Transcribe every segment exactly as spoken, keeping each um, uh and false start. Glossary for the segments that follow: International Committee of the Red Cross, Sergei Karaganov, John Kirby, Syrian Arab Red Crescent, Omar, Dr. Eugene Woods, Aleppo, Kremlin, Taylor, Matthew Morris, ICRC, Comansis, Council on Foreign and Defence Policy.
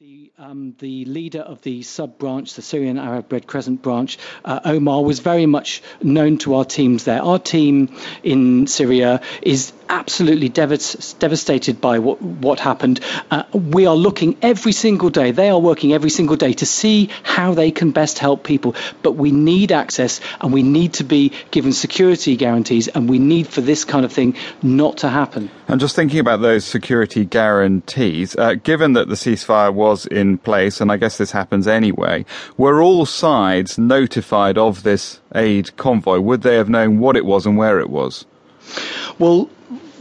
The, um, the leader of the sub-branch, the Syrian Arab Red Crescent branch, uh, Omar, was very much known to our teams there. Our team in Syria is absolutely dev- devastated by what, what happened. Uh, we are looking every single day. They are working every single day to see how they can best help people. But we need access, and we need to be given security guarantees, and we need for this kind of thing not to happen. I'm just thinking about those security guarantees. Uh, given that the ceasefire was was in place, and I guess this happens anyway, were all sides notified of this aid convoy? Would they have known what it was and where it was? Well,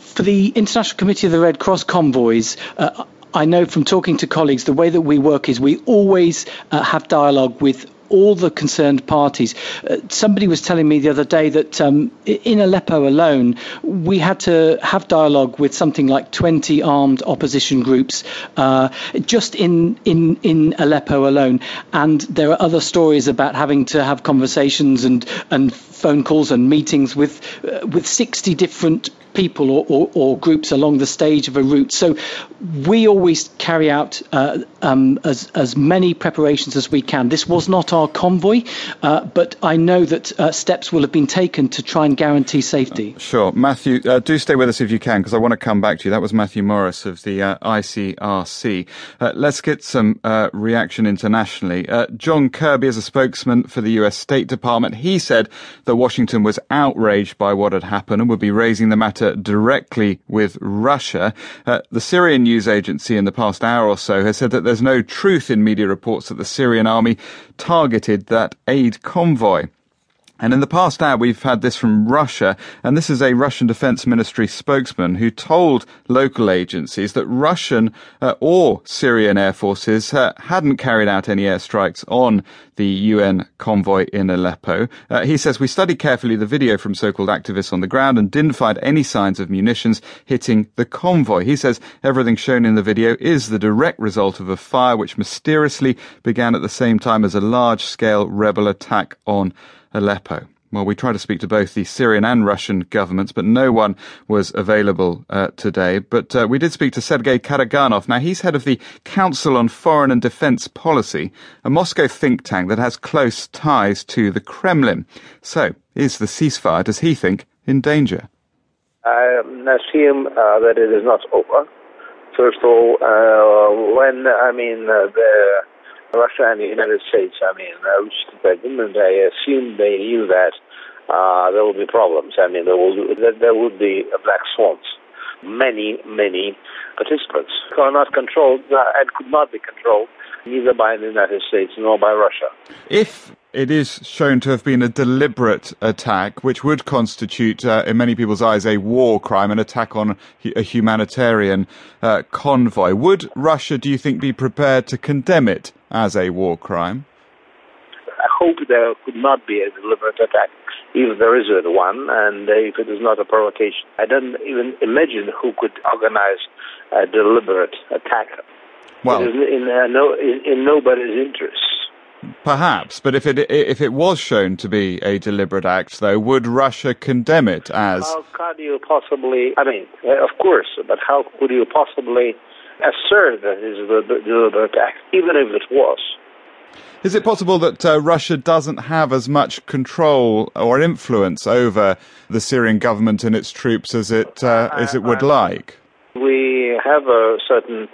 for the International Committee of the Red Cross convoys, uh, I know from talking to colleagues, the way that we work is we always uh, have dialogue with all the concerned parties. Uh, somebody was telling me the other day that um, in Aleppo alone, we had to have dialogue with something like twenty armed opposition groups uh, just in, in, in Aleppo alone. And there are other stories about having to have conversations and, and phone calls and meetings with, uh, with sixty different people or, or, or groups along the stage of a route. So we always carry out uh, um, as, as many preparations as we can. This was not our convoy, uh, but I know that uh, steps will have been taken to try and guarantee safety. Sure. Matthew, uh, do stay with us if you can, because I want to come back to you. That was Matthew Morris of the uh, I C R C. Uh, let's get some uh, reaction internationally. Uh, John Kirby is a spokesman for the U S State Department. He said that Washington was outraged by what had happened and would be raising the matter directly with Russia. Uh, the Syrian news agency in the past hour or so has said that there's no truth in media reports that the Syrian army targeted that aid convoy. And in the past hour, we've had this from Russia, and this is a Russian Defense Ministry spokesman who told local agencies that Russian uh, or Syrian air forces uh, hadn't carried out any airstrikes on the U N convoy in Aleppo. Uh, he says, "We studied carefully the video from so-called activists on the ground and didn't find any signs of munitions hitting the convoy." He says, "Everything shown in the video is the direct result of a fire which mysteriously began at the same time as a large-scale rebel attack on Aleppo." Well, we tried to speak to both the Syrian and Russian governments, but no one was available uh, today. But uh, we did speak to Sergei Karaganov. Now, he's head of the Council on Foreign and Defence Policy, a Moscow think tank that has close ties to the Kremlin. So, is the ceasefire, does he think, in danger? I assume uh, that it is not over. First of all, uh, when, I mean, uh, the... Russia and the United States, I mean, uh, which is the government, I assume they knew that uh, there would be problems. I mean, there, will, there would be black swans. Many, many participants who are not controlled and could not be controlled, neither by the United States nor by Russia. If it is shown to have been a deliberate attack, which would constitute, uh, in many people's eyes, a war crime, an attack on a humanitarian uh, convoy, would Russia, do you think, be prepared to condemn it as a war crime? I hope there could not be a deliberate attack, if there is one, and if it is not a provocation. I don't even imagine who could organize a deliberate attack. Well, it is in, uh, no, in, in nobody's interest. Perhaps, but if it if it was shown to be a deliberate act, though, would Russia condemn it as? How could you possibly? I mean, of course, but how could you possibly assert that it is a deliberate act, even if it was? Is it possible that uh, Russia doesn't have as much control or influence over the Syrian government and its troops as it uh, as it would like? We have a certain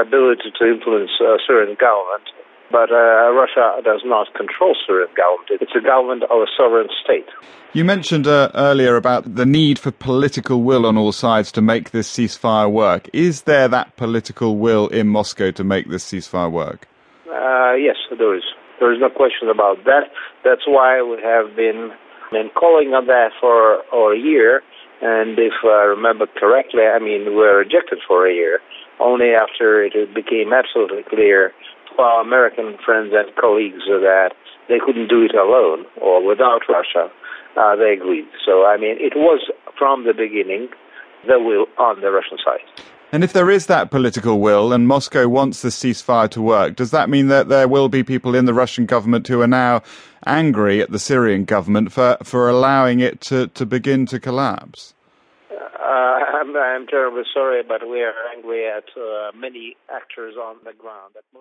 ability to influence uh, Syrian government, but uh, Russia does not control Syrian government. It's a government of a sovereign state. You mentioned uh, earlier about the need for political will on all sides to make this ceasefire work. Is there that political will in Moscow to make this ceasefire work? Uh, yes, there is. There is no question about that. That's why we have been, been calling on that for, for a year. And if I remember correctly, I mean, we were rejected for a year, only after it became absolutely clear to our American friends and colleagues that they couldn't do it alone or without Russia. Uh, they agreed. So, I mean, it was from the beginning the will on the Russian side. And if there is that political will and Moscow wants the ceasefire to work, does that mean that there will be people in the Russian government who are now angry at the Syrian government for, for allowing it to, to begin to collapse? Uh, I'm, I'm terribly sorry, but we are angry at uh, many actors on the ground.